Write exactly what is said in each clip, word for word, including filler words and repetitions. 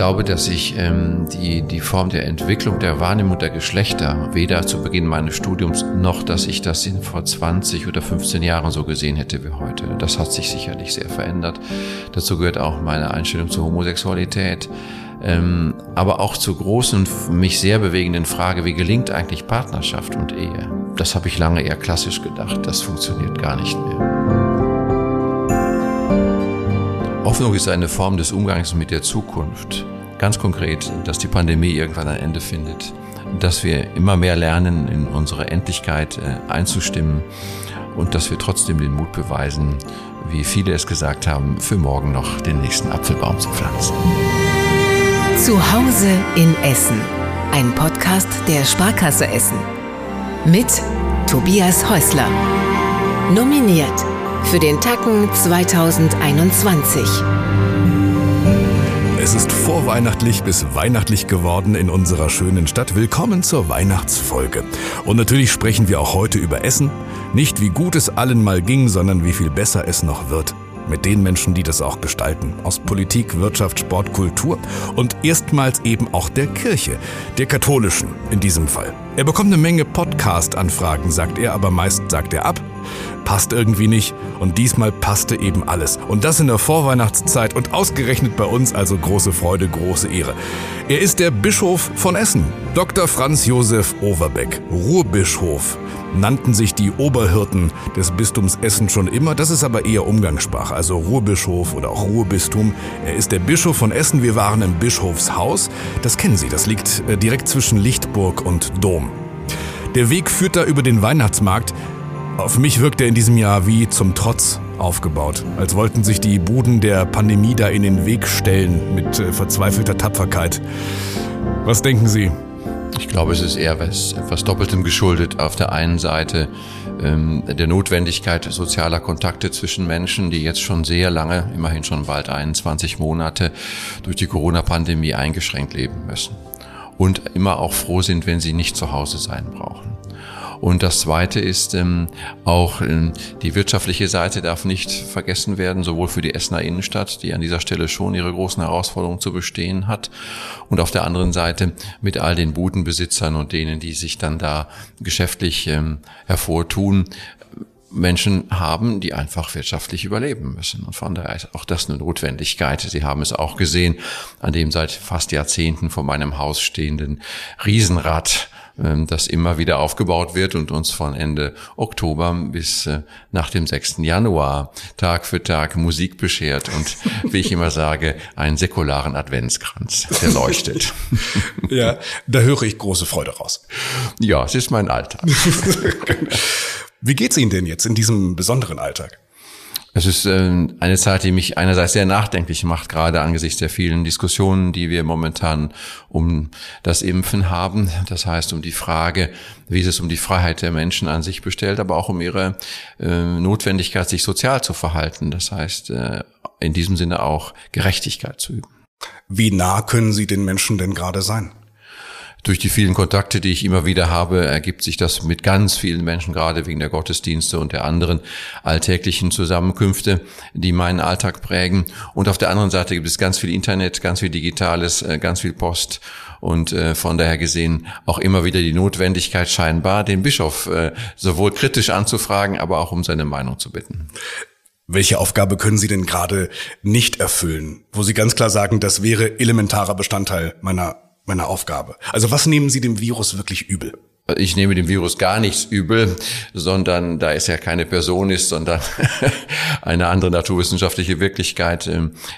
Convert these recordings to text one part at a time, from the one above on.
glaube, dass ich ähm, die, die Form der Entwicklung der Wahrnehmung der Geschlechter weder zu Beginn meines Studiums noch, dass ich das in vor zwanzig oder fünfzehn Jahren so gesehen hätte wie heute. Das hat sich sicherlich sehr verändert. Dazu gehört auch meine Einstellung zur Homosexualität, ähm, aber auch zur großen, mich sehr bewegenden Frage, wie gelingt eigentlich Partnerschaft und Ehe? Das habe ich lange eher klassisch gedacht. Das funktioniert gar nicht mehr. Hoffnung ist eine Form des Umgangs mit der Zukunft. Ganz konkret, dass die Pandemie irgendwann ein Ende findet, dass wir immer mehr lernen, in unsere Endlichkeit einzustimmen und dass wir trotzdem den Mut beweisen, wie viele es gesagt haben, für morgen noch den nächsten Apfelbaum zu pflanzen. Zuhause in Essen. Ein Podcast der Sparkasse Essen. Mit Tobias Häusler. Nominiert für den Tacken zwanzig einundzwanzig. Es ist vorweihnachtlich bis weihnachtlich geworden in unserer schönen Stadt. Willkommen zur Weihnachtsfolge. Und natürlich sprechen wir auch heute über Essen. Nicht wie gut es allen mal ging, sondern wie viel besser es noch wird. Mit den Menschen, die das auch gestalten. Aus Politik, Wirtschaft, Sport, Kultur und erstmals eben auch der Kirche. Der katholischen in diesem Fall. Er bekommt eine Menge Podcast-Anfragen, sagt er, aber meist sagt er ab. Passt irgendwie nicht. Und diesmal passte eben alles. Und das in der Vorweihnachtszeit und ausgerechnet bei uns, also große Freude, große Ehre. Er ist der Bischof von Essen. Doktor Franz Josef Overbeck, Ruhrbischof. Nannten sich die Oberhirten des Bistums Essen schon immer. Das ist aber eher Umgangssprache, also Ruhrbischof oder auch Ruhrbistum. Er ist der Bischof von Essen. Wir waren im Bischofshaus. Das kennen Sie, das liegt direkt zwischen Lichtburg und Dom. Der Weg führt da über den Weihnachtsmarkt. Auf mich wirkt er in diesem Jahr wie zum Trotz aufgebaut. Als wollten sich die Buden der Pandemie da in den Weg stellen mit verzweifelter Tapferkeit. Was denken Sie? Ich glaube, es ist eher was, etwas Doppeltem geschuldet. Auf der einen Seite ähm, der Notwendigkeit sozialer Kontakte zwischen Menschen, die jetzt schon sehr lange, immerhin schon bald einundzwanzig Monate, durch die Corona-Pandemie eingeschränkt leben müssen und immer auch froh sind, wenn sie nicht zu Hause sein brauchen. Und das Zweite ist, ähm, auch ähm, die wirtschaftliche Seite darf nicht vergessen werden, sowohl für die Essener Innenstadt, die an dieser Stelle schon ihre großen Herausforderungen zu bestehen hat, und auf der anderen Seite mit all den Budenbesitzern und denen, die sich dann da geschäftlich ähm, hervortun, Menschen haben, die einfach wirtschaftlich überleben müssen. Und von daher ist auch das eine Notwendigkeit. Sie haben es auch gesehen, an dem seit fast Jahrzehnten vor meinem Haus stehenden Riesenrad, das immer wieder aufgebaut wird und uns von Ende Oktober bis nach dem sechsten Januar Tag für Tag Musik beschert und, wie ich immer sage, einen säkularen Adventskranz, der leuchtet. Ja, da höre ich große Freude raus. Ja, es ist mein Alltag. Wie geht's Ihnen denn jetzt in diesem besonderen Alltag? Es ist eine Zeit, die mich einerseits sehr nachdenklich macht, gerade angesichts der vielen Diskussionen, die wir momentan um das Impfen haben. Das heißt, um die Frage, wie ist es um die Freiheit der Menschen an sich bestellt, aber auch um ihre Notwendigkeit, sich sozial zu verhalten. Das heißt, in diesem Sinne auch Gerechtigkeit zu üben. Wie nah können Sie den Menschen denn gerade sein? Durch die vielen Kontakte, die ich immer wieder habe, ergibt sich das mit ganz vielen Menschen, gerade wegen der Gottesdienste und der anderen alltäglichen Zusammenkünfte, die meinen Alltag prägen. Und auf der anderen Seite gibt es ganz viel Internet, ganz viel Digitales, ganz viel Post. Und von daher gesehen auch immer wieder die Notwendigkeit scheinbar, den Bischof sowohl kritisch anzufragen, aber auch um seine Meinung zu bitten. Welche Aufgabe können Sie denn gerade nicht erfüllen, wo Sie ganz klar sagen, das wäre elementarer Bestandteil meiner meiner Aufgabe? Also was nehmen Sie dem Virus wirklich übel? Ich nehme dem Virus gar nichts übel, sondern da es ja keine Person ist, sondern eine andere naturwissenschaftliche Wirklichkeit,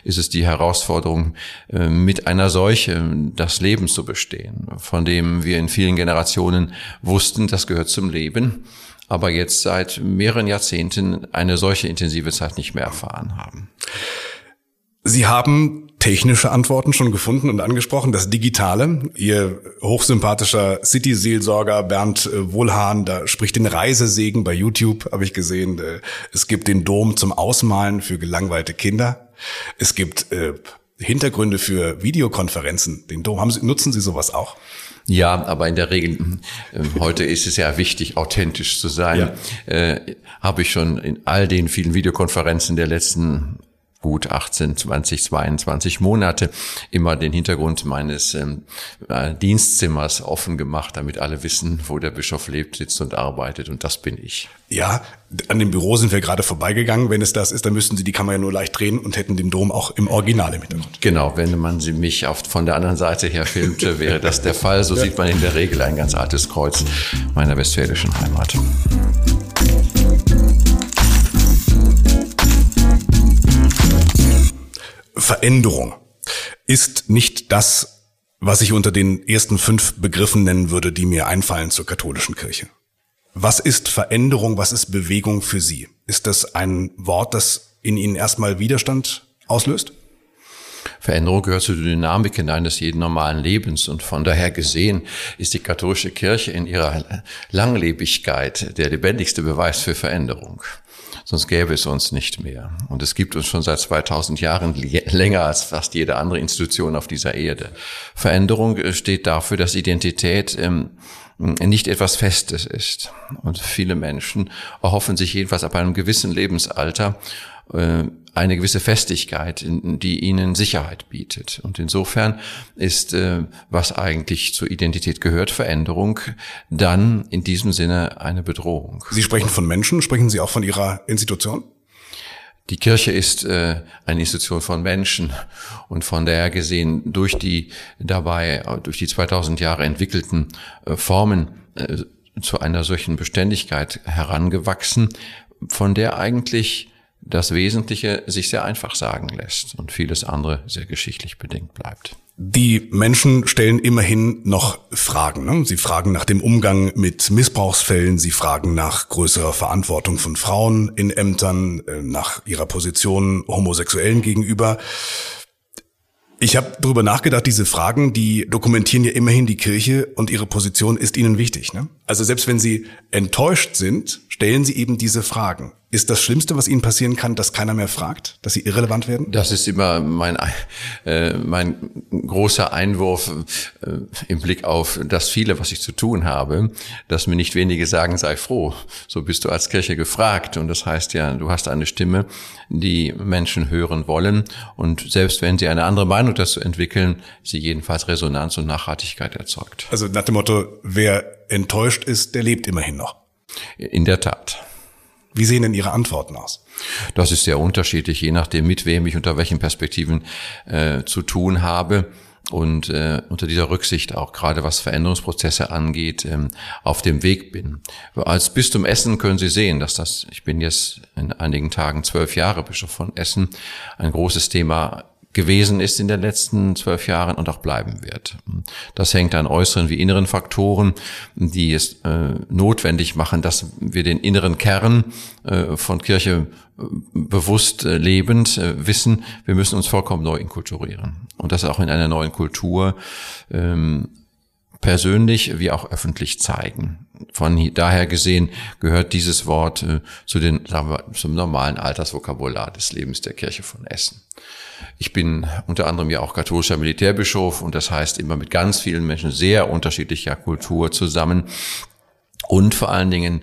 ist es die Herausforderung, mit einer Seuche das Leben zu bestehen, von dem wir in vielen Generationen wussten, das gehört zum Leben, aber jetzt seit mehreren Jahrzehnten eine solche intensive Zeit nicht mehr erfahren haben. Sie haben technische Antworten schon gefunden und angesprochen. Das Digitale, Ihr hochsympathischer City-Seelsorger Bernd Wohlhahn, da spricht den Reisesegen bei YouTube, habe ich gesehen. Es gibt den Dom zum Ausmalen für gelangweilte Kinder. Es gibt äh, Hintergründe für Videokonferenzen, den Dom. Haben Sie, nutzen Sie sowas auch? Ja, aber in der Regel, äh, heute ist es ja wichtig, authentisch zu sein. Ja. Äh, habe ich schon in all den vielen Videokonferenzen der letzten gut achtzehn, zwanzig, zweiundzwanzig Monate immer den Hintergrund meines ähm, Dienstzimmers offen gemacht, damit alle wissen, wo der Bischof lebt, sitzt und arbeitet, und das bin ich. Ja, an dem Büro sind wir gerade vorbeigegangen. Wenn es das ist, dann müssten Sie die Kamera ja nur leicht drehen und hätten den Dom auch im Original im Hintergrund. Genau, wenn man sie mich auf, von der anderen Seite her filmte, wäre das der Fall. So ja. Sieht man in der Regel ein ganz altes Kreuz meiner westfälischen Heimat. Veränderung ist nicht das, was ich unter den ersten fünf Begriffen nennen würde, die mir einfallen zur katholischen Kirche. Was ist Veränderung, was ist Bewegung für Sie? Ist das ein Wort, das in Ihnen erstmal Widerstand auslöst? Veränderung gehört zur Dynamik hinein des jeden normalen Lebens, und von daher gesehen ist die katholische Kirche in ihrer Langlebigkeit der lebendigste Beweis für Veränderung. Sonst gäbe es uns nicht mehr. Und es gibt uns schon seit zweitausend Jahren länger als fast jede andere Institution auf dieser Erde. Veränderung steht dafür, dass Identität ähm, nicht etwas Festes ist. Und viele Menschen erhoffen sich jedenfalls ab einem gewissen Lebensalter äh, eine gewisse Festigkeit, die ihnen Sicherheit bietet. Und insofern ist, äh, was eigentlich zur Identität gehört, Veränderung, dann in diesem Sinne eine Bedrohung. Sie sprechen von Menschen, sprechen Sie auch von Ihrer Institution? Die Kirche ist äh, eine Institution von Menschen, und von daher gesehen durch die dabei, durch die zweitausend Jahre entwickelten äh, Formen äh, zu einer solchen Beständigkeit herangewachsen, von der eigentlich das Wesentliche sich sehr einfach sagen lässt und vieles andere sehr geschichtlich bedingt bleibt. Die Menschen stellen immerhin noch Fragen, ne? Sie fragen nach dem Umgang mit Missbrauchsfällen, sie fragen nach größerer Verantwortung von Frauen in Ämtern, nach ihrer Position Homosexuellen gegenüber. Ich habe darüber nachgedacht, diese Fragen, die dokumentieren ja immerhin die Kirche, und ihre Position ist ihnen wichtig, ne? Also selbst wenn sie enttäuscht sind, stellen sie eben diese Fragen. Ist das Schlimmste, was Ihnen passieren kann, dass keiner mehr fragt, dass Sie irrelevant werden? Das ist immer mein äh, mein großer Einwurf äh, im Blick auf das Viele, was ich zu tun habe, dass mir nicht wenige sagen, sei froh, so bist du als Kirche gefragt. Und das heißt ja, du hast eine Stimme, die Menschen hören wollen. Und selbst wenn sie eine andere Meinung dazu entwickeln, sie jedenfalls Resonanz und Nachhaltigkeit erzeugt. Also nach dem Motto, wer enttäuscht ist, der lebt immerhin noch. In der Tat. Wie sehen denn Ihre Antworten aus? Das ist sehr unterschiedlich, je nachdem, mit wem ich unter welchen Perspektiven äh, zu tun habe und äh, unter dieser Rücksicht auch gerade, was Veränderungsprozesse angeht, ähm, auf dem Weg bin. Als Bistum Essen können Sie sehen, dass das, ich bin jetzt in einigen Tagen zwölf Jahre Bischof von Essen, ein großes Thema gewesen ist in den letzten zwölf Jahren und auch bleiben wird. Das hängt an äußeren wie inneren Faktoren, die es äh, notwendig machen, dass wir den inneren Kern äh, von Kirche äh, bewusst äh, lebend äh, wissen. Wir müssen uns vollkommen neu inkulturieren. Und das auch in einer neuen Kultur ähm, persönlich wie auch öffentlich zeigen. Von daher gesehen gehört dieses Wort äh, zu den, sagen wir, zum normalen Alltagsvokabular des Lebens der Kirche von Essen. Ich bin unter anderem ja auch katholischer Militärbischof, und das heißt immer mit ganz vielen Menschen sehr unterschiedlicher Kultur zusammen, und vor allen Dingen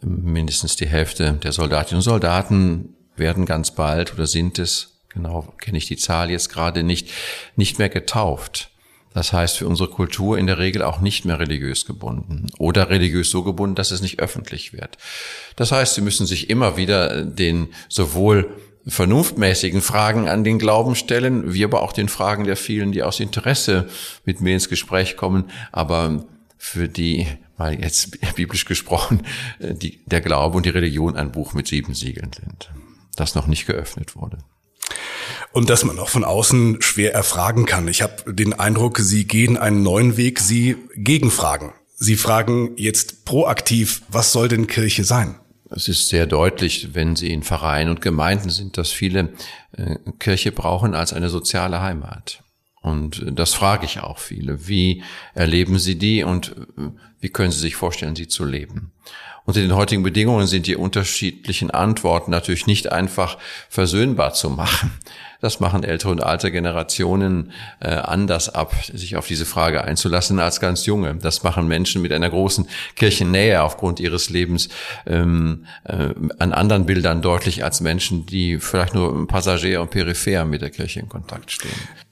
mindestens die Hälfte der Soldatinnen und Soldaten werden ganz bald oder sind es, genau kenne ich die Zahl jetzt gerade nicht, nicht mehr getauft. Das heißt, für unsere Kultur in der Regel auch nicht mehr religiös gebunden oder religiös so gebunden, dass es nicht öffentlich wird. Das heißt, sie müssen sich immer wieder den sowohl vernunftmäßigen Fragen an den Glauben stellen, wie aber auch den Fragen der vielen, die aus Interesse mit mir ins Gespräch kommen, aber für die, mal jetzt biblisch gesprochen, die, der Glaube und die Religion ein Buch mit sieben Siegeln sind, das noch nicht geöffnet wurde. Und dass man auch von außen schwer erfragen kann. Ich habe den Eindruck, Sie gehen einen neuen Weg, Sie gegenfragen. Sie fragen jetzt proaktiv, was soll denn Kirche sein? Es ist sehr deutlich, wenn Sie in Vereinen und Gemeinden sind, dass viele äh, Kirche brauchen als eine soziale Heimat. Und äh, das frage ich auch viele. Wie erleben Sie die und äh, wie können Sie sich vorstellen, sie zu leben? Unter den heutigen Bedingungen sind die unterschiedlichen Antworten natürlich nicht einfach versöhnbar zu machen. Das machen ältere und alte Generationen äh, anders ab, sich auf diese Frage einzulassen als ganz junge. Das machen Menschen mit einer großen Kirchennähe aufgrund ihres Lebens ähm, äh, an anderen Bildern deutlich als Menschen, die vielleicht nur passagär und peripher mit der Kirche in Kontakt stehen.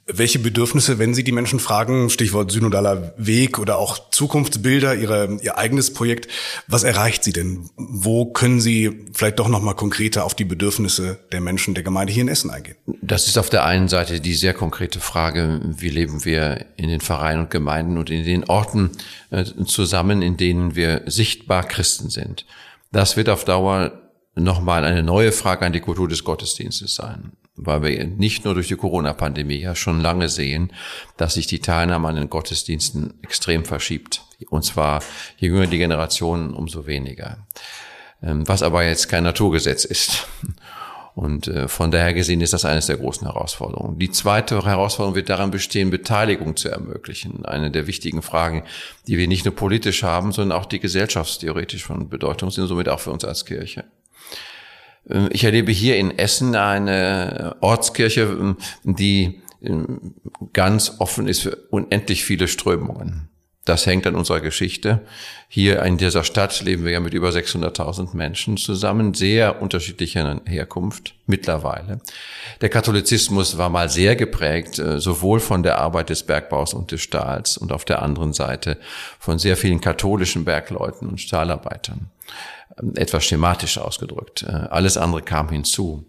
Welche Bedürfnisse, wenn Sie die Menschen fragen, Stichwort synodaler Weg oder auch Zukunftsbilder, ihre, Ihr eigenes Projekt, was erreicht Sie denn? Wo können Sie vielleicht doch nochmal konkreter auf die Bedürfnisse der Menschen der Gemeinde hier in Essen eingehen? Das ist auf der einen Seite die sehr konkrete Frage, wie leben wir in den Vereinen und Gemeinden und in den Orten äh, zusammen, in denen wir sichtbar Christen sind. Das wird auf Dauer nochmal eine neue Frage an die Kultur des Gottesdienstes sein, weil wir nicht nur durch die Corona-Pandemie ja schon lange sehen, dass sich die Teilnahme an den Gottesdiensten extrem verschiebt. Und zwar je jünger die Generationen, umso weniger. Was aber jetzt kein Naturgesetz ist. Und von daher gesehen ist das eines der großen Herausforderungen. Die zweite Herausforderung wird daran bestehen, Beteiligung zu ermöglichen. Eine der wichtigen Fragen, die wir nicht nur politisch haben, sondern auch die gesellschaftstheoretisch von Bedeutung sind, somit auch für uns als Kirche. Ich erlebe hier in Essen eine Ortskirche, die ganz offen ist für unendlich viele Strömungen. Das hängt an unserer Geschichte. Hier in dieser Stadt leben wir ja mit über sechshunderttausend Menschen zusammen, sehr unterschiedlicher Herkunft mittlerweile. Der Katholizismus war mal sehr geprägt, sowohl von der Arbeit des Bergbaus und des Stahls und auf der anderen Seite von sehr vielen katholischen Bergleuten und Stahlarbeitern. Etwas schematisch ausgedrückt. Alles andere kam hinzu.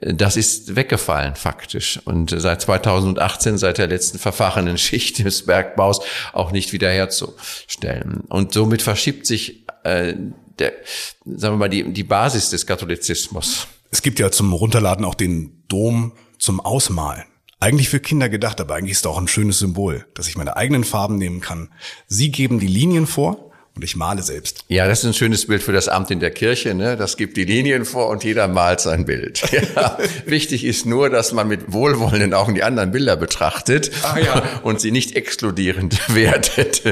Das ist weggefallen faktisch und seit zweitausendachtzehn, seit der letzten verfahrenen Schicht des Bergbaus auch nicht wiederherzustellen. Und somit verschiebt sich, äh, der, sagen wir mal, die, die Basis des Katholizismus. Es gibt ja zum Runterladen auch den Dom zum Ausmalen. Eigentlich für Kinder gedacht, aber eigentlich ist es auch ein schönes Symbol, dass ich meine eigenen Farben nehmen kann. Sie geben die Linien vor. Und ich male selbst. Ja, das ist ein schönes Bild für das Amt in der Kirche, ne? Das gibt die Linien vor und jeder malt sein Bild. Ja. Wichtig ist nur, dass man mit wohlwollenden Augen die anderen Bilder betrachtet ah, ja. und sie nicht exkludierend wertet.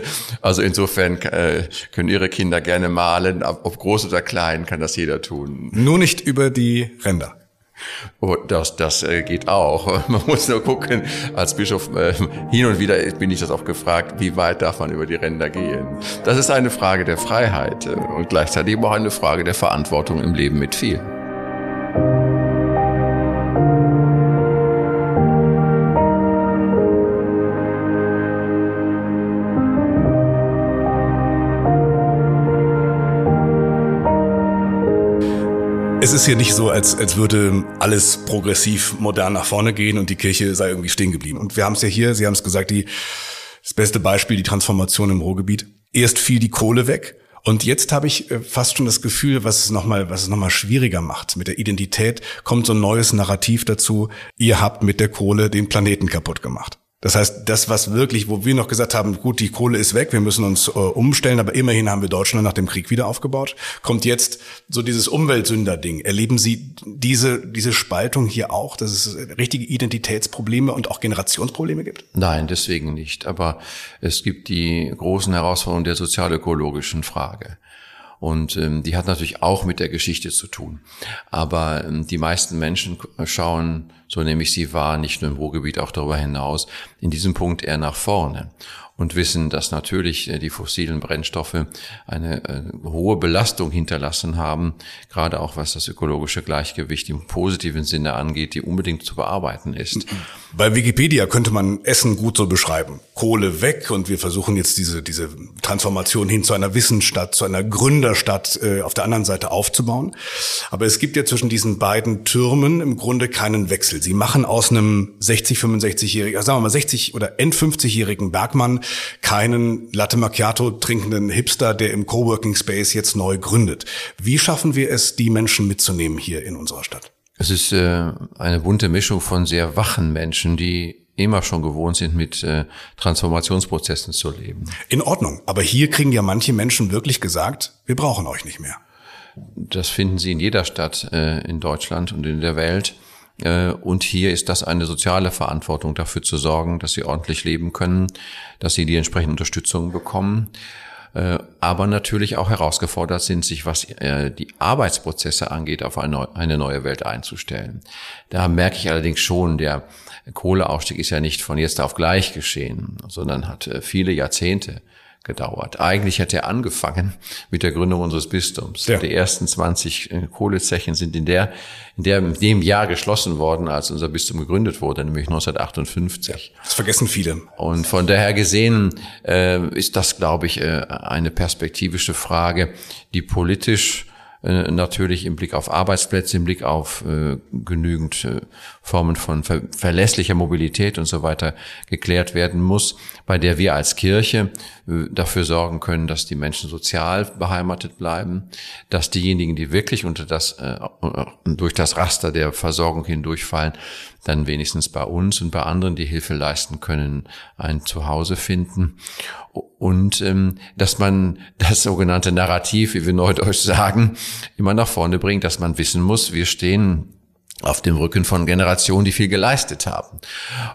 Also insofern äh, können Ihre Kinder gerne malen, ob groß oder klein, kann das jeder tun. Nur nicht über die Ränder. Oh, das, das geht auch. Man muss nur gucken, als Bischof äh, hin und wieder bin ich das auch gefragt, wie weit darf man über die Ränder gehen? Das ist eine Frage der Freiheit äh, und gleichzeitig auch eine Frage der Verantwortung im Leben mit viel. Es ist hier nicht so, als, als würde alles progressiv modern nach vorne gehen und die Kirche sei irgendwie stehen geblieben. Und wir haben es ja hier, Sie haben es gesagt, die, das beste Beispiel, die Transformation im Ruhrgebiet. Erst fiel die Kohle weg und jetzt habe ich fast schon das Gefühl, was es nochmal, was es nochmal schwieriger macht. Mit der Identität kommt so ein neues Narrativ dazu. Ihr habt mit der Kohle den Planeten kaputt gemacht. Das heißt, das, was wirklich, wo wir noch gesagt haben, gut, die Kohle ist weg, wir müssen uns äh, umstellen, aber immerhin haben wir Deutschland nach dem Krieg wieder aufgebaut, kommt jetzt so dieses Umweltsünder-Ding. Erleben Sie diese diese Spaltung hier auch, dass es richtige Identitätsprobleme und auch Generationsprobleme gibt? Nein, deswegen nicht. Aber es gibt die großen Herausforderungen der sozialökologischen Frage. Und ähm, die hat natürlich auch mit der Geschichte zu tun. Aber ähm, die meisten Menschen schauen, so nehme ich sie wahr, nicht nur im Ruhrgebiet, auch darüber hinaus, in diesem Punkt eher nach vorne und wissen, dass natürlich die fossilen Brennstoffe eine äh, hohe Belastung hinterlassen haben, gerade auch was das ökologische Gleichgewicht im positiven Sinne angeht, die unbedingt zu bearbeiten ist. Bei Wikipedia könnte man Essen gut so beschreiben. Kohle weg und wir versuchen jetzt diese diese Transformation hin zu einer Wissensstadt, zu einer Gründerstadt äh, auf der anderen Seite aufzubauen. Aber es gibt ja zwischen diesen beiden Türmen im Grunde keinen Wechsel. Sie machen aus einem sechzig-, fünfundsechzigjährigen, sagen wir mal sechzig- oder end fünfzigjährigen Bergmann keinen Latte Macchiato trinkenden Hipster, der im Coworking Space jetzt neu gründet. Wie schaffen wir es, die Menschen mitzunehmen hier in unserer Stadt? Es ist äh, eine bunte Mischung von sehr wachen Menschen, die immer schon gewohnt sind, mit äh, Transformationsprozessen zu leben. In Ordnung, aber hier kriegen ja manche Menschen wirklich gesagt, wir brauchen euch nicht mehr. Das finden Sie in jeder Stadt äh, in Deutschland und in der Welt. Und hier ist das eine soziale Verantwortung, dafür zu sorgen, dass sie ordentlich leben können, dass sie die entsprechende Unterstützung bekommen. äh, aber natürlich auch herausgefordert sind, sich, was äh, die Arbeitsprozesse angeht, auf eine neue, eine neue Welt einzustellen. Da merke ich allerdings schon, der Kohleausstieg ist ja nicht von jetzt auf gleich geschehen, sondern hat äh, viele Jahrzehnte gedauert. Eigentlich hat er angefangen mit der Gründung unseres Bistums. Ja. Die ersten zwanzig Kohlezechen sind in der, in der, in dem Jahr geschlossen worden, als unser Bistum gegründet wurde, nämlich neunzehnhundertachtundfünfzig. Ja, das vergessen viele. Und von daher gesehen äh, ist das, glaube ich, äh, eine perspektivische Frage, die politisch äh, natürlich im Blick auf Arbeitsplätze, im Blick auf äh, genügend äh, Formen von ver- verlässlicher Mobilität und so weiter geklärt werden muss, bei der wir als Kirche dafür sorgen können, dass die Menschen sozial beheimatet bleiben, dass diejenigen, die wirklich unter das äh, durch das Raster der Versorgung hindurchfallen, dann wenigstens bei uns und bei anderen, die Hilfe leisten können, ein Zuhause finden. Und ähm, dass man das sogenannte Narrativ, wie wir neudeutsch sagen, immer nach vorne bringt, dass man wissen muss, wir stehen auf dem Rücken von Generationen, die viel geleistet haben.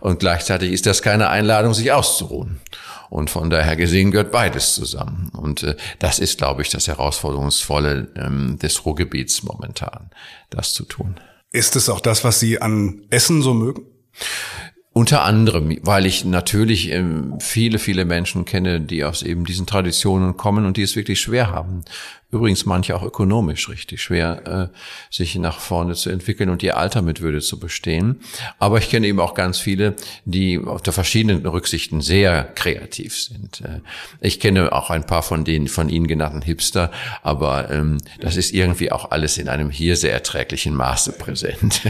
Und gleichzeitig ist das keine Einladung, sich auszuruhen. Und von daher gesehen gehört beides zusammen. Und äh, das ist, glaube ich, das Herausforderungsvolle ähm, des Ruhrgebiets momentan, das zu tun. Ist es auch das, was Sie an Essen so mögen? Unter anderem, weil ich natürlich ähm, viele, viele Menschen kenne, die aus eben diesen Traditionen kommen und die es wirklich schwer haben. Übrigens manche auch ökonomisch richtig schwer, äh, sich nach vorne zu entwickeln und ihr Alter mit Würde zu bestehen. Aber ich kenne eben auch ganz viele, die auf der verschiedenen Rücksichten sehr kreativ sind. Äh, ich kenne auch ein paar von den von Ihnen genannten Hipster, aber ähm, das ist irgendwie auch alles in einem hier sehr erträglichen Maße präsent.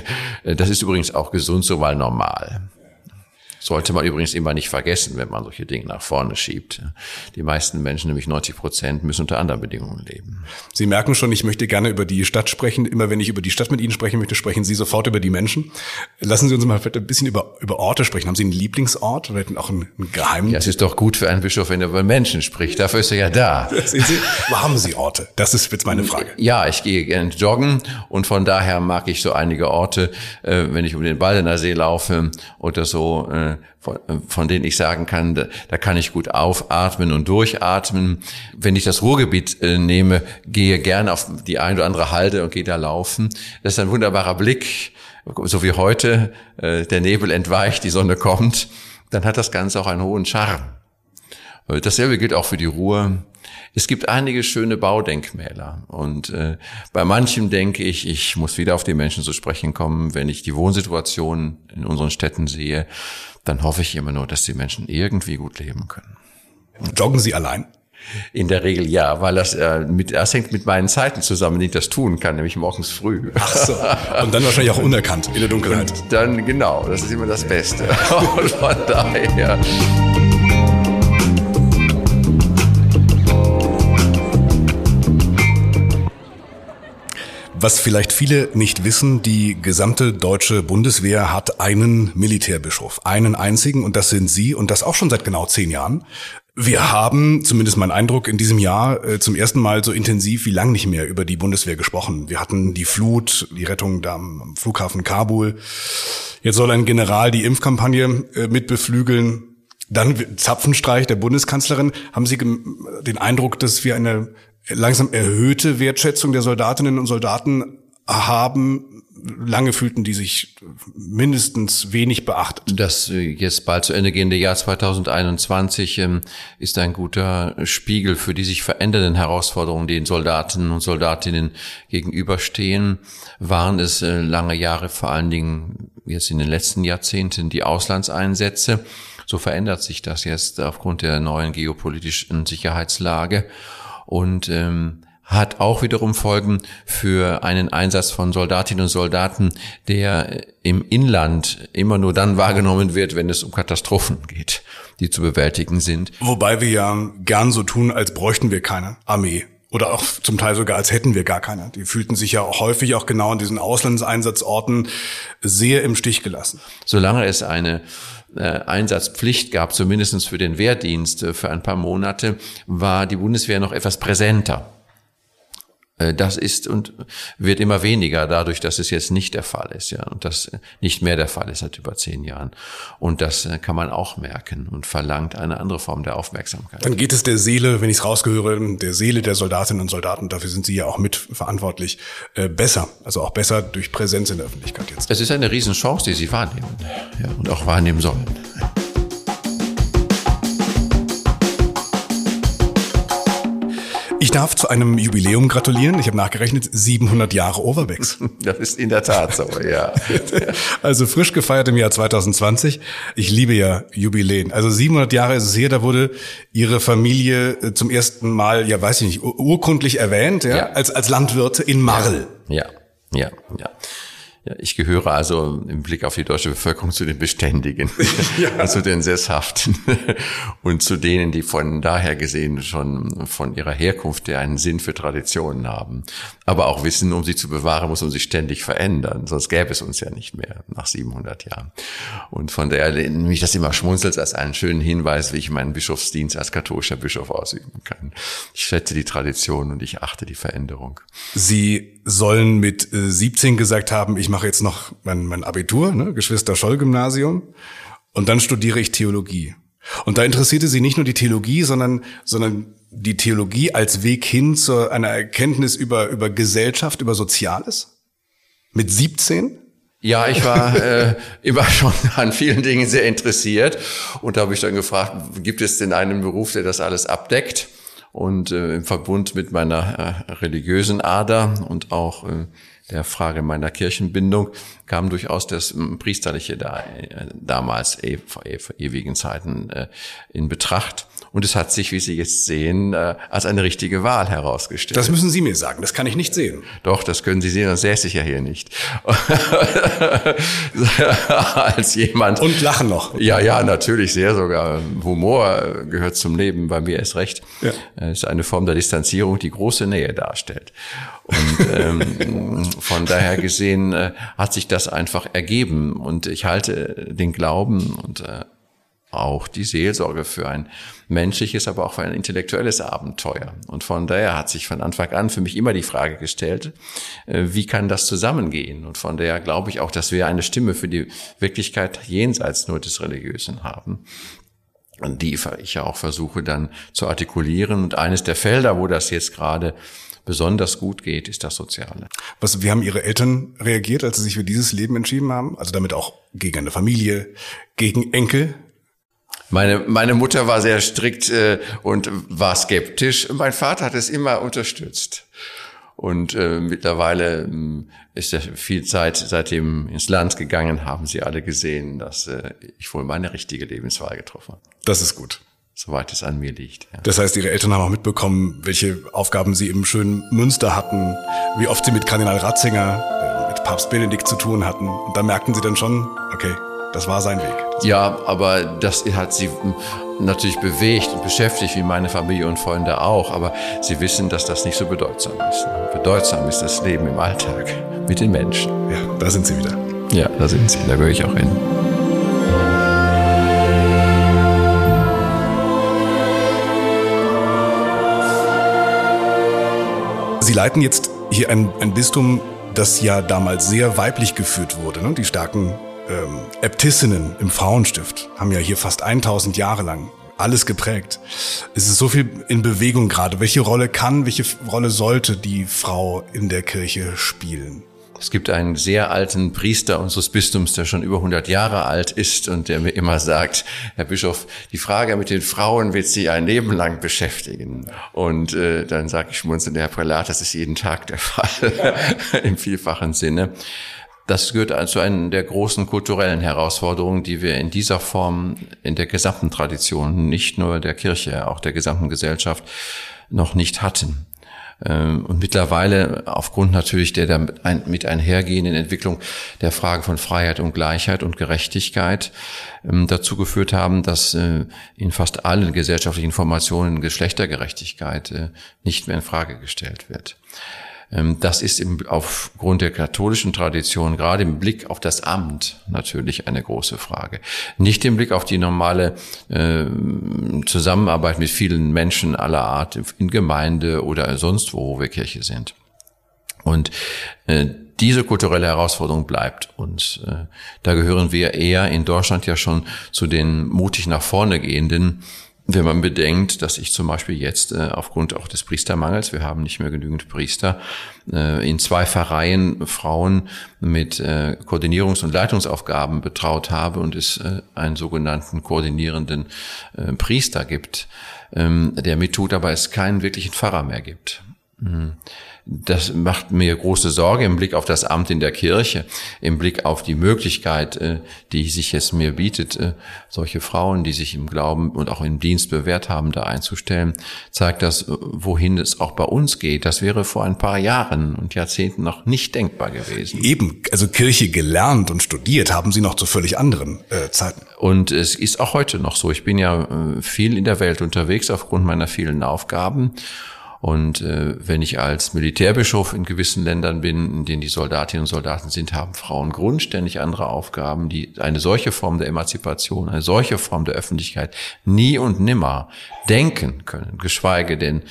Das ist übrigens auch gesund, so mal normal. Sollte man übrigens immer nicht vergessen, wenn man solche Dinge nach vorne schiebt. Die meisten Menschen, nämlich neunzig Prozent, müssen unter anderen Bedingungen leben. Sie merken schon, ich möchte gerne über die Stadt sprechen. Immer wenn ich über die Stadt mit Ihnen sprechen möchte, sprechen Sie sofort über die Menschen. Lassen Sie uns mal ein bisschen über, über Orte sprechen. Haben Sie einen Lieblingsort oder auch einen, einen geheimen? Ja, es ist doch gut für einen Bischof, wenn er über Menschen spricht. Dafür ist er ja da. Sehen Sie, wo haben Sie Orte? Das ist jetzt meine Frage. Ja, ich gehe gerne joggen und von daher mag ich so einige Orte, wenn ich um den Baldener See laufe oder so, Von, von denen ich sagen kann, da, da kann ich gut aufatmen und durchatmen. Wenn ich das Ruhrgebiet äh, nehme, gehe gerne auf die ein oder andere Halde und gehe da laufen. Das ist ein wunderbarer Blick, so wie heute, äh, der Nebel entweicht, die Sonne kommt, dann hat das Ganze auch einen hohen Charme. Dasselbe gilt auch für die Ruhr. Es gibt einige schöne Baudenkmäler und äh, bei manchem denke ich, ich muss wieder auf die Menschen zu sprechen kommen. Wenn ich die Wohnsituation in unseren Städten sehe, dann hoffe ich immer nur, dass die Menschen irgendwie gut leben können. Joggen Sie allein? In der Regel ja, weil das, äh, mit, das hängt mit meinen Zeiten zusammen, die ich das tun kann, nämlich morgens früh. Ach so. Und dann wahrscheinlich auch unerkannt in der Dunkelheit. Und dann genau, das ist immer das Beste. Und von daher... Was vielleicht viele nicht wissen, die gesamte deutsche Bundeswehr hat einen Militärbischof, einen einzigen, und das sind Sie, und das auch schon seit genau zehn Jahren. Wir haben, zumindest mein Eindruck, in diesem Jahr zum ersten Mal so intensiv wie lang nicht mehr über die Bundeswehr gesprochen. Wir hatten die Flut, die Rettung da am Flughafen Kabul. Jetzt soll ein General die Impfkampagne mit beflügeln. Dann Zapfenstreich der Bundeskanzlerin. Haben Sie den Eindruck, dass wir eine langsam erhöhte Wertschätzung der Soldatinnen und Soldaten haben? Lange fühlten die sich mindestens wenig beachtet. Das jetzt bald zu Ende gehende Jahr zweitausendeinundzwanzig ist ein guter Spiegel für die sich verändernden Herausforderungen, die den Soldaten und Soldatinnen gegenüberstehen. Waren es lange Jahre, vor allen Dingen jetzt in den letzten Jahrzehnten, die Auslandseinsätze. So verändert sich das jetzt aufgrund der neuen geopolitischen Sicherheitslage. Und ähm, hat auch wiederum Folgen für einen Einsatz von Soldatinnen und Soldaten, der im Inland immer nur dann wahrgenommen wird, wenn es um Katastrophen geht, die zu bewältigen sind. Wobei wir ja gern so tun, als bräuchten wir keine Armee. Oder auch zum Teil sogar, als hätten wir gar keine. Die fühlten sich ja auch häufig auch genau an diesen Auslandseinsatzorten sehr im Stich gelassen. Solange es eine äh, Einsatzpflicht gab, zumindest für den Wehrdienst äh, für ein paar Monate, war die Bundeswehr noch etwas präsenter. Das ist und wird immer weniger dadurch, dass es jetzt nicht der Fall ist, ja, und das nicht mehr der Fall ist seit über zehn Jahren. Und das kann man auch merken und verlangt eine andere Form der Aufmerksamkeit. Dann geht es der Seele, wenn ich es rausgehöre, der Seele der Soldatinnen und Soldaten, dafür sind Sie ja auch mit verantwortlich, äh, besser, also auch besser durch Präsenz in der Öffentlichkeit jetzt. Es ist eine Riesenchance, die Sie wahrnehmen, ja, und auch wahrnehmen sollen. Ich darf zu einem Jubiläum gratulieren. Ich habe nachgerechnet, siebenhundert Jahre Overbecks. Das ist in der Tat so, ja. Also frisch gefeiert im Jahr zwanzig zwanzig. Ich liebe ja Jubiläen. Also siebenhundert Jahre ist es her, da wurde Ihre Familie zum ersten Mal, ja weiß ich nicht, ur- urkundlich erwähnt, ja, ja. Als, als Landwirte in Marl. Ja, ja, ja. ja. Ich gehöre also im Blick auf die deutsche Bevölkerung zu den Beständigen, ja. zu den Sesshaften und zu denen, die von daher gesehen schon von ihrer Herkunft her einen Sinn für Traditionen haben. Aber auch wissen, um sie zu bewahren, muss man sich ständig verändern. Sonst gäbe es uns ja nicht mehr nach siebenhundert Jahren. Und von daher nehme ich das immer schmunzelt als einen schönen Hinweis, wie ich meinen Bischofsdienst als katholischer Bischof ausüben kann. Ich schätze die Tradition und ich achte die Veränderung. Sie sollen mit siebzehn gesagt haben, ich mache jetzt noch mein, mein Abitur, ne? Geschwister-Scholl-Gymnasium, und dann studiere ich Theologie. Und da interessierte Sie nicht nur die Theologie, sondern, sondern die Theologie als Weg hin zu einer Erkenntnis über, über Gesellschaft, über Soziales? Mit siebzehn? Ja, ich war äh, immer schon an vielen Dingen sehr interessiert. Und da habe ich dann gefragt, gibt es denn einen Beruf, der das alles abdeckt? Und äh, im Verbund mit meiner äh, religiösen Ader und auch äh, der Frage meiner Kirchenbindung kam durchaus das Priesterliche da, damals vor ewigen Zeiten in Betracht. Und es hat sich, wie Sie jetzt sehen, als eine richtige Wahl herausgestellt. Das müssen Sie mir sagen, das kann ich nicht sehen. Doch, das können Sie sehen, das säße ich ja hier nicht. Als jemand. Und lachen noch. Ja, ja, natürlich, sehr sogar. Humor gehört zum Leben, bei mir ist recht. Ja. Es ist eine Form der Distanzierung, die große Nähe darstellt. Und ähm, von daher gesehen äh, hat sich das einfach ergeben. Und ich halte den Glauben und äh, auch die Seelsorge für ein menschliches, aber auch für ein intellektuelles Abenteuer. Und von daher hat sich von Anfang an für mich immer die Frage gestellt, äh, wie kann das zusammengehen? Und von daher glaube ich auch, dass wir eine Stimme für die Wirklichkeit jenseits nur des Religiösen haben, die ich ja auch versuche dann zu artikulieren. Und eines der Felder, wo das jetzt gerade besonders gut geht, ist das Soziale. Was, wie haben Ihre Eltern reagiert, als sie sich für dieses Leben entschieden haben? Also damit auch gegen eine Familie, gegen Enkel? Meine, meine Mutter war sehr strikt äh, und war skeptisch. Mein Vater hat es immer unterstützt. Und äh, mittlerweile äh, ist ja viel Zeit seitdem ins Land gegangen, haben sie alle gesehen, dass äh, ich wohl meine richtige Lebenswahl getroffen habe. Das ist gut. Soweit es an mir liegt. Ja. Das heißt, Ihre Eltern haben auch mitbekommen, welche Aufgaben Sie im schönen Münster hatten, wie oft Sie mit Kardinal Ratzinger, mit Papst Benedikt zu tun hatten. Und da merkten Sie dann schon, okay, das war sein Weg. Ja, aber das hat Sie natürlich bewegt und beschäftigt, wie meine Familie und Freunde auch. Aber Sie wissen, dass das nicht so bedeutsam ist. Bedeutsam ist das Leben im Alltag mit den Menschen. Ja, da sind Sie wieder. Ja, da sind Sie. Da gehöre ich auch hin. Sie leiten jetzt hier ein, ein Bistum, das ja damals sehr weiblich geführt wurde. Ne? Die starken ähm, Äbtissinnen im Frauenstift haben ja hier fast tausend Jahre lang alles geprägt. Es ist so viel in Bewegung gerade. Welche Rolle kann, welche Rolle sollte die Frau in der Kirche spielen? Es gibt einen sehr alten Priester unseres Bistums, der schon über hundert Jahre alt ist und der mir immer sagt, Herr Bischof, die Frage mit den Frauen wird Sie ein Leben lang beschäftigen. Und äh, dann sage ich schmunzelnd, Herr Prälat, das ist jeden Tag der Fall, im vielfachen Sinne. Das gehört zu einer der großen kulturellen Herausforderungen, die wir in dieser Form in der gesamten Tradition, nicht nur der Kirche, auch der gesamten Gesellschaft, noch nicht hatten. Und mittlerweile aufgrund natürlich der damit ein, mit einhergehenden Entwicklung der Frage von Freiheit und Gleichheit und Gerechtigkeit ähm, dazu geführt haben, dass äh, in fast allen gesellschaftlichen Formationen Geschlechtergerechtigkeit äh, nicht mehr in Frage gestellt wird. Ähm, das ist im, aufgrund der katholischen Tradition gerade im Blick auf das Amt natürlich eine große Frage. Nicht im Blick auf die normale äh, Zusammenarbeit mit vielen Menschen aller Art in Gemeinde oder sonst wo, wo wir Kirche sind. Und äh, diese kulturelle Herausforderung bleibt. Und äh, da gehören wir eher in Deutschland ja schon zu den mutig nach vorne gehenden, wenn man bedenkt, dass ich zum Beispiel jetzt äh, aufgrund auch des Priestermangels, wir haben nicht mehr genügend Priester, äh, in zwei Pfarreien Frauen mit äh, Koordinierungs- und Leitungsaufgaben betraut habe und es äh, einen sogenannten koordinierenden äh, Priester gibt, ähm, der mittut, aber es keinen wirklichen Pfarrer mehr gibt. Mhm. Das macht mir große Sorge im Blick auf das Amt in der Kirche, im Blick auf die Möglichkeit, die sich jetzt mir bietet, solche Frauen, die sich im Glauben und auch im Dienst bewährt haben, da einzustellen, zeigt das, wohin es auch bei uns geht. Das wäre vor ein paar Jahren und Jahrzehnten noch nicht denkbar gewesen. Eben, also Kirche gelernt und studiert haben Sie noch zu völlig anderen äh, Zeiten. Und es ist auch heute noch so. Ich bin ja äh, viel in der Welt unterwegs aufgrund meiner vielen Aufgaben. Und äh, wenn ich als Militärbischof in gewissen Ländern bin, in denen die Soldatinnen und Soldaten sind, haben Frauen grundständig andere Aufgaben, die eine solche Form der Emanzipation, eine solche Form der Öffentlichkeit nie und nimmer denken können, geschweige denn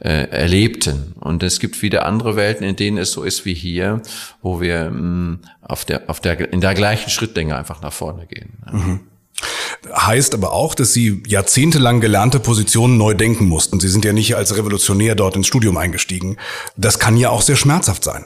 äh, erlebten. Und es gibt wieder andere Welten, in denen es so ist wie hier, wo wir mh, auf der, auf der, in der gleichen Schrittlänge einfach nach vorne gehen. Mhm. Heißt aber auch, dass Sie jahrzehntelang gelernte Positionen neu denken mussten. Sie sind ja nicht als Revolutionär dort ins Studium eingestiegen. Das kann ja auch sehr schmerzhaft sein.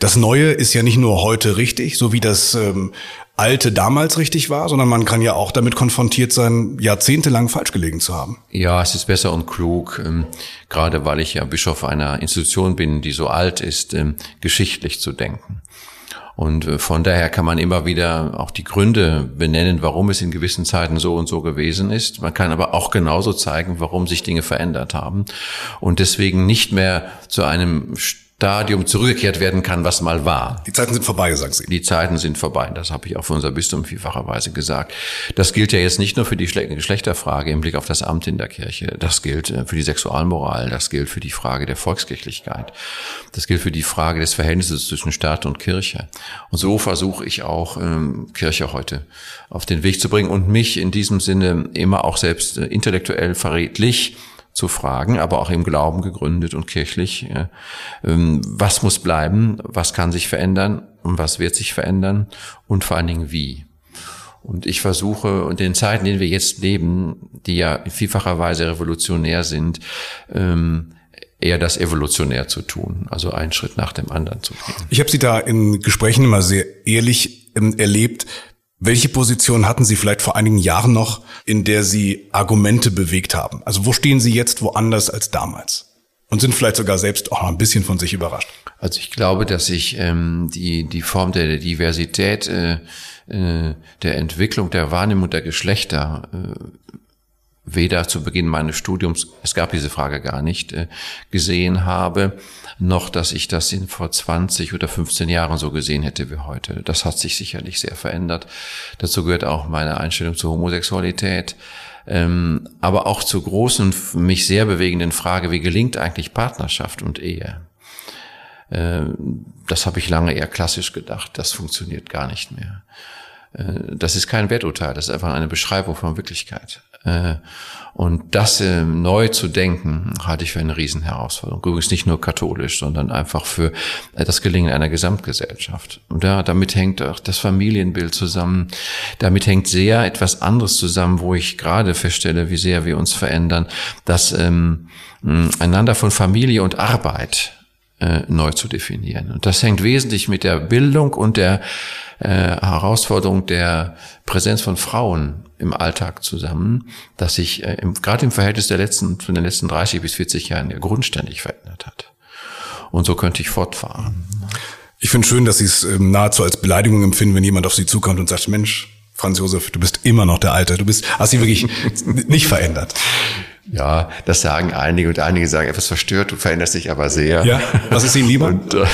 Das Neue ist ja nicht nur heute richtig, so wie das ähm, Alte damals richtig war, sondern man kann ja auch damit konfrontiert sein, jahrzehntelang falsch gelegen zu haben. Ja, es ist besser und klug, ähm, gerade weil ich ja Bischof einer Institution bin, die so alt ist, ähm, geschichtlich zu denken. Und von daher kann man immer wieder auch die Gründe benennen, warum es in gewissen Zeiten so und so gewesen ist. Man kann aber auch genauso zeigen, warum sich Dinge verändert haben und deswegen nicht mehr zu einem Stadium zurückgekehrt werden kann, was mal war. Die Zeiten sind vorbei, sagen Sie. Die Zeiten sind vorbei. Das habe ich auch für unser Bistum vielfacherweise gesagt. Das gilt ja jetzt nicht nur für die Geschlechterfrage im Blick auf das Amt in der Kirche. Das gilt für die Sexualmoral. Das gilt für die Frage der Volkskirchlichkeit. Das gilt für die Frage des Verhältnisses zwischen Staat und Kirche. Und so versuche ich auch, ähm, Kirche heute auf den Weg zu bringen und mich in diesem Sinne immer auch selbst äh, intellektuell verredlich zu fragen, aber auch im Glauben gegründet und kirchlich. Was muss bleiben? Was kann sich verändern? Und was wird sich verändern? Und vor allen Dingen wie? Und ich versuche, und in den Zeiten, in denen wir jetzt leben, die ja in vielfacher Weise revolutionär sind, eher das evolutionär zu tun, also einen Schritt nach dem anderen zu gehen. Ich habe Sie da in Gesprächen immer sehr ehrlich erlebt. Welche Position hatten Sie vielleicht vor einigen Jahren noch, in der Sie Argumente bewegt haben? Also wo stehen Sie jetzt woanders als damals? Und sind vielleicht sogar selbst auch noch ein bisschen von sich überrascht? Also ich glaube, dass ich ähm, die die Form der Diversität, äh, äh, der Entwicklung, der Wahrnehmung der Geschlechter äh, weder zu Beginn meines Studiums, es gab diese Frage gar nicht, äh, gesehen habe, noch, dass ich das in vor zwanzig oder fünfzehn Jahren so gesehen hätte wie heute. Das hat sich sicherlich sehr verändert. Dazu gehört auch meine Einstellung zur Homosexualität, ähm, aber auch zur großen, mich sehr bewegenden Frage, wie gelingt eigentlich Partnerschaft und Ehe? Ähm, das habe ich lange eher klassisch gedacht, das funktioniert gar nicht mehr. Äh, das ist kein Werturteil, das ist einfach eine Beschreibung von Wirklichkeit. Und das äh, neu zu denken, halte ich für eine Riesenherausforderung. Übrigens nicht nur katholisch, sondern einfach für äh, das Gelingen einer Gesamtgesellschaft. Und ja, damit hängt auch das Familienbild zusammen. Damit hängt sehr etwas anderes zusammen, wo ich gerade feststelle, wie sehr wir uns verändern, das ähm, einander von Familie und Arbeit äh, neu zu definieren. Und das hängt wesentlich mit der Bildung und der äh, Herausforderung der Präsenz von Frauen im Alltag zusammen, dass sich äh, im, gerade im Verhältnis der letzten, von den letzten dreißig bis vierzig Jahren ja grundständig verändert hat. Und so könnte ich fortfahren. Ich finde schön, dass Sie es äh, nahezu als Beleidigung empfinden, wenn jemand auf Sie zukommt und sagt, Mensch, Franz Josef, du bist immer noch der Alte, du bist, hast dich wirklich nicht verändert. Ja, das sagen einige und einige sagen, etwas verstört, du veränderst dich aber sehr. Ja, was ist Ihnen lieber? Und äh,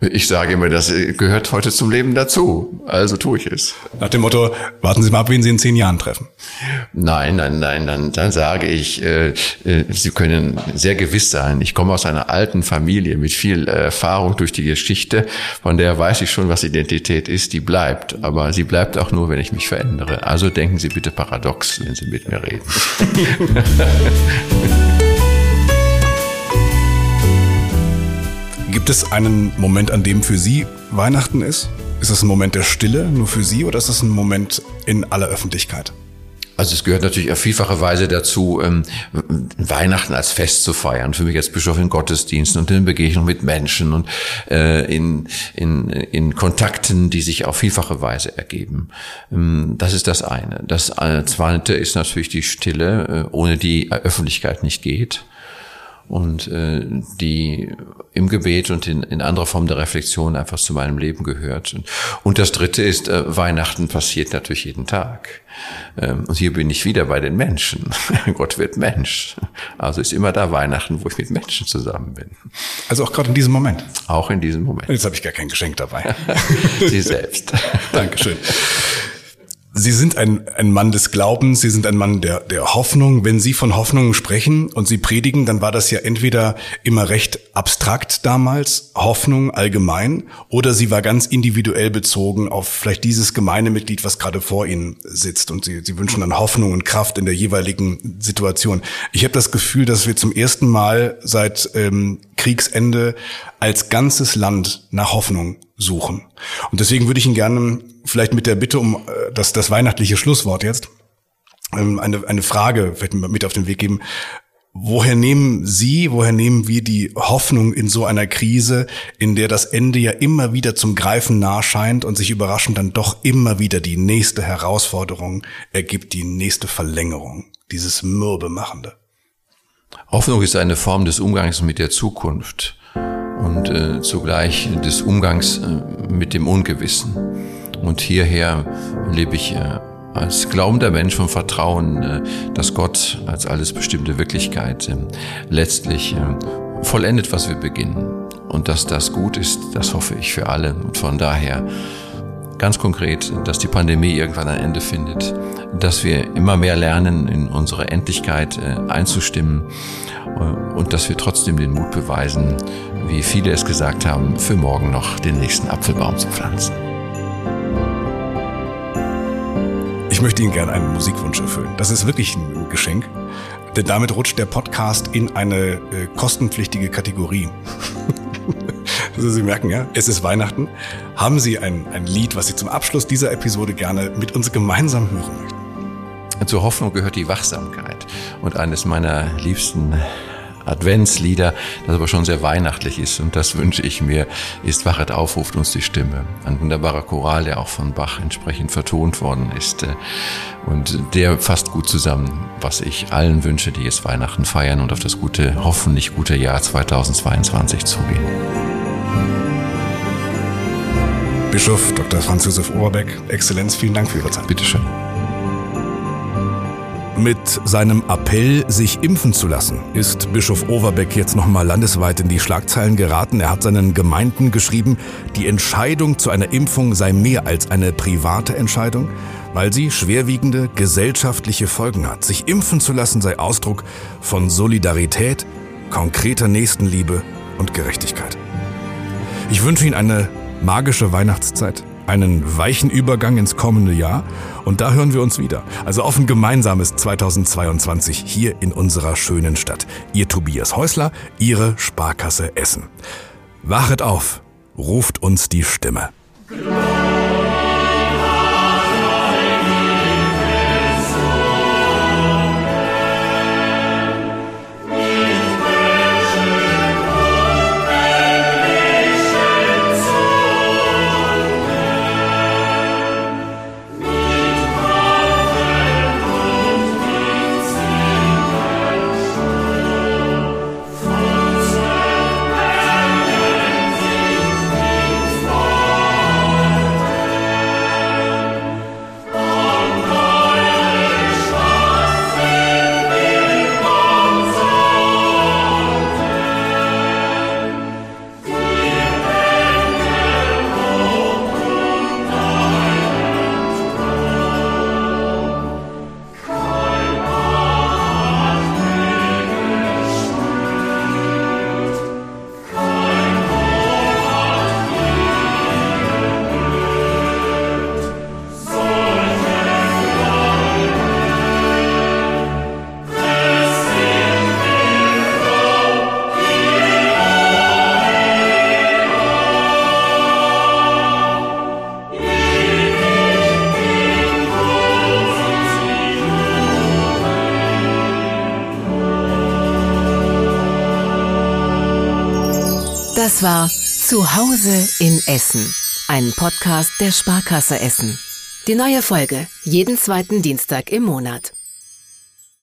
ich sage immer, das gehört heute zum Leben dazu, also tue ich es. Nach dem Motto, warten Sie mal ab, wen Sie in zehn Jahren treffen. Nein, nein, nein, dann, dann sage ich, äh, äh, Sie können sehr gewiss sein, ich komme aus einer alten Familie mit viel äh, Erfahrung durch die Geschichte, von der weiß ich schon, was Identität ist, die bleibt, aber sie bleibt auch nur, wenn ich mich verändere. Also denken Sie bitte paradox, wenn Sie mit mir reden. Gibt es einen Moment, an dem für Sie Weihnachten ist? Ist das ein Moment der Stille, nur für Sie, oder ist das ein Moment in aller Öffentlichkeit? Also es gehört natürlich auf vielfache Weise dazu, ähm, Weihnachten als Fest zu feiern. Für mich als Bischof in Gottesdiensten und in Begegnung mit Menschen und äh, in, in, in Kontakten, die sich auf vielfache Weise ergeben. Ähm, das ist das eine. Das zweite ist natürlich die Stille, äh, ohne die Öffentlichkeit nicht geht. Und äh, die im Gebet und in, in anderer Form der Reflexion einfach zu meinem Leben gehört. Und, und das Dritte ist, äh, Weihnachten passiert natürlich jeden Tag. Ähm, und hier bin ich wieder bei den Menschen. Gott wird Mensch. Also ist immer da Weihnachten, wo ich mit Menschen zusammen bin. Also auch gerade in diesem Moment? Auch in diesem Moment. Jetzt habe ich gar kein Geschenk dabei. Sie selbst. Dankeschön. Sie sind ein, ein Mann des Glaubens, Sie sind ein Mann der, der Hoffnung. Wenn Sie von Hoffnung sprechen und Sie predigen, dann war das ja entweder immer recht abstrakt damals, Hoffnung allgemein, oder sie war ganz individuell bezogen auf vielleicht dieses Gemeindemitglied, was gerade vor Ihnen sitzt. Und Sie, sie wünschen dann Hoffnung und Kraft in der jeweiligen Situation. Ich habe das Gefühl, dass wir zum ersten Mal seit ähm, Kriegsende als ganzes Land nach Hoffnung suchen. Und deswegen würde ich Ihnen gerne vielleicht mit der Bitte um das, das weihnachtliche Schlusswort jetzt eine, eine Frage vielleicht mit auf den Weg geben. Woher nehmen Sie, woher nehmen wir die Hoffnung in so einer Krise, in der das Ende ja immer wieder zum Greifen nahe scheint und sich überraschend dann doch immer wieder die nächste Herausforderung ergibt, die nächste Verlängerung, dieses Mürbemachende? Hoffnung ist eine Form des Umgangs mit der Zukunft und äh, zugleich des Umgangs äh, mit dem Ungewissen. Und hierher lebe ich äh, als glaubender Mensch vom Vertrauen, äh, dass Gott als alles bestimmte Wirklichkeit äh, letztlich äh, vollendet, was wir beginnen. Und dass das gut ist, das hoffe ich für alle. Und von daher ganz konkret, dass die Pandemie irgendwann ein Ende findet, dass wir immer mehr lernen, in unsere Endlichkeit äh, einzustimmen äh, und dass wir trotzdem den Mut beweisen, wie viele es gesagt haben, für morgen noch den nächsten Apfelbaum zu pflanzen. Ich möchte Ihnen gerne einen Musikwunsch erfüllen. Das ist wirklich ein Geschenk, denn damit rutscht der Podcast in eine äh, kostenpflichtige Kategorie. Also Sie merken ja, es ist Weihnachten. Haben Sie ein, ein Lied, was Sie zum Abschluss dieser Episode gerne mit uns gemeinsam hören möchten? Zur Hoffnung gehört die Wachsamkeit. Und eines meiner liebsten Adventslieder, das aber schon sehr weihnachtlich ist, und das wünsche ich mir, ist Wachet auf, ruft uns die Stimme. Ein wunderbarer Choral, der auch von Bach entsprechend vertont worden ist. Und der fasst gut zusammen, was ich allen wünsche, die jetzt Weihnachten feiern und auf das gute, hoffentlich gute Jahr zweitausendzweiundzwanzig zugehen. Bischof Doktor Franz Josef Overbeck, Exzellenz, vielen Dank für Ihre Zeit. Bitteschön. Mit seinem Appell, sich impfen zu lassen, ist Bischof Overbeck jetzt nochmal landesweit in die Schlagzeilen geraten. Er hat seinen Gemeinden geschrieben, die Entscheidung zu einer Impfung sei mehr als eine private Entscheidung, weil sie schwerwiegende gesellschaftliche Folgen hat. Sich impfen zu lassen sei Ausdruck von Solidarität, konkreter Nächstenliebe und Gerechtigkeit. Ich wünsche Ihnen eine magische Weihnachtszeit, einen weichen Übergang ins kommende Jahr, und da hören wir uns wieder. Also auf ein gemeinsames zweitausendzweiundzwanzig hier in unserer schönen Stadt. Ihr Tobias Häusler, Ihre Sparkasse Essen. Wachet auf, ruft uns die Stimme. Das war Zuhause in Essen, ein Podcast der Sparkasse Essen. Die neue Folge jeden zweiten Dienstag im Monat.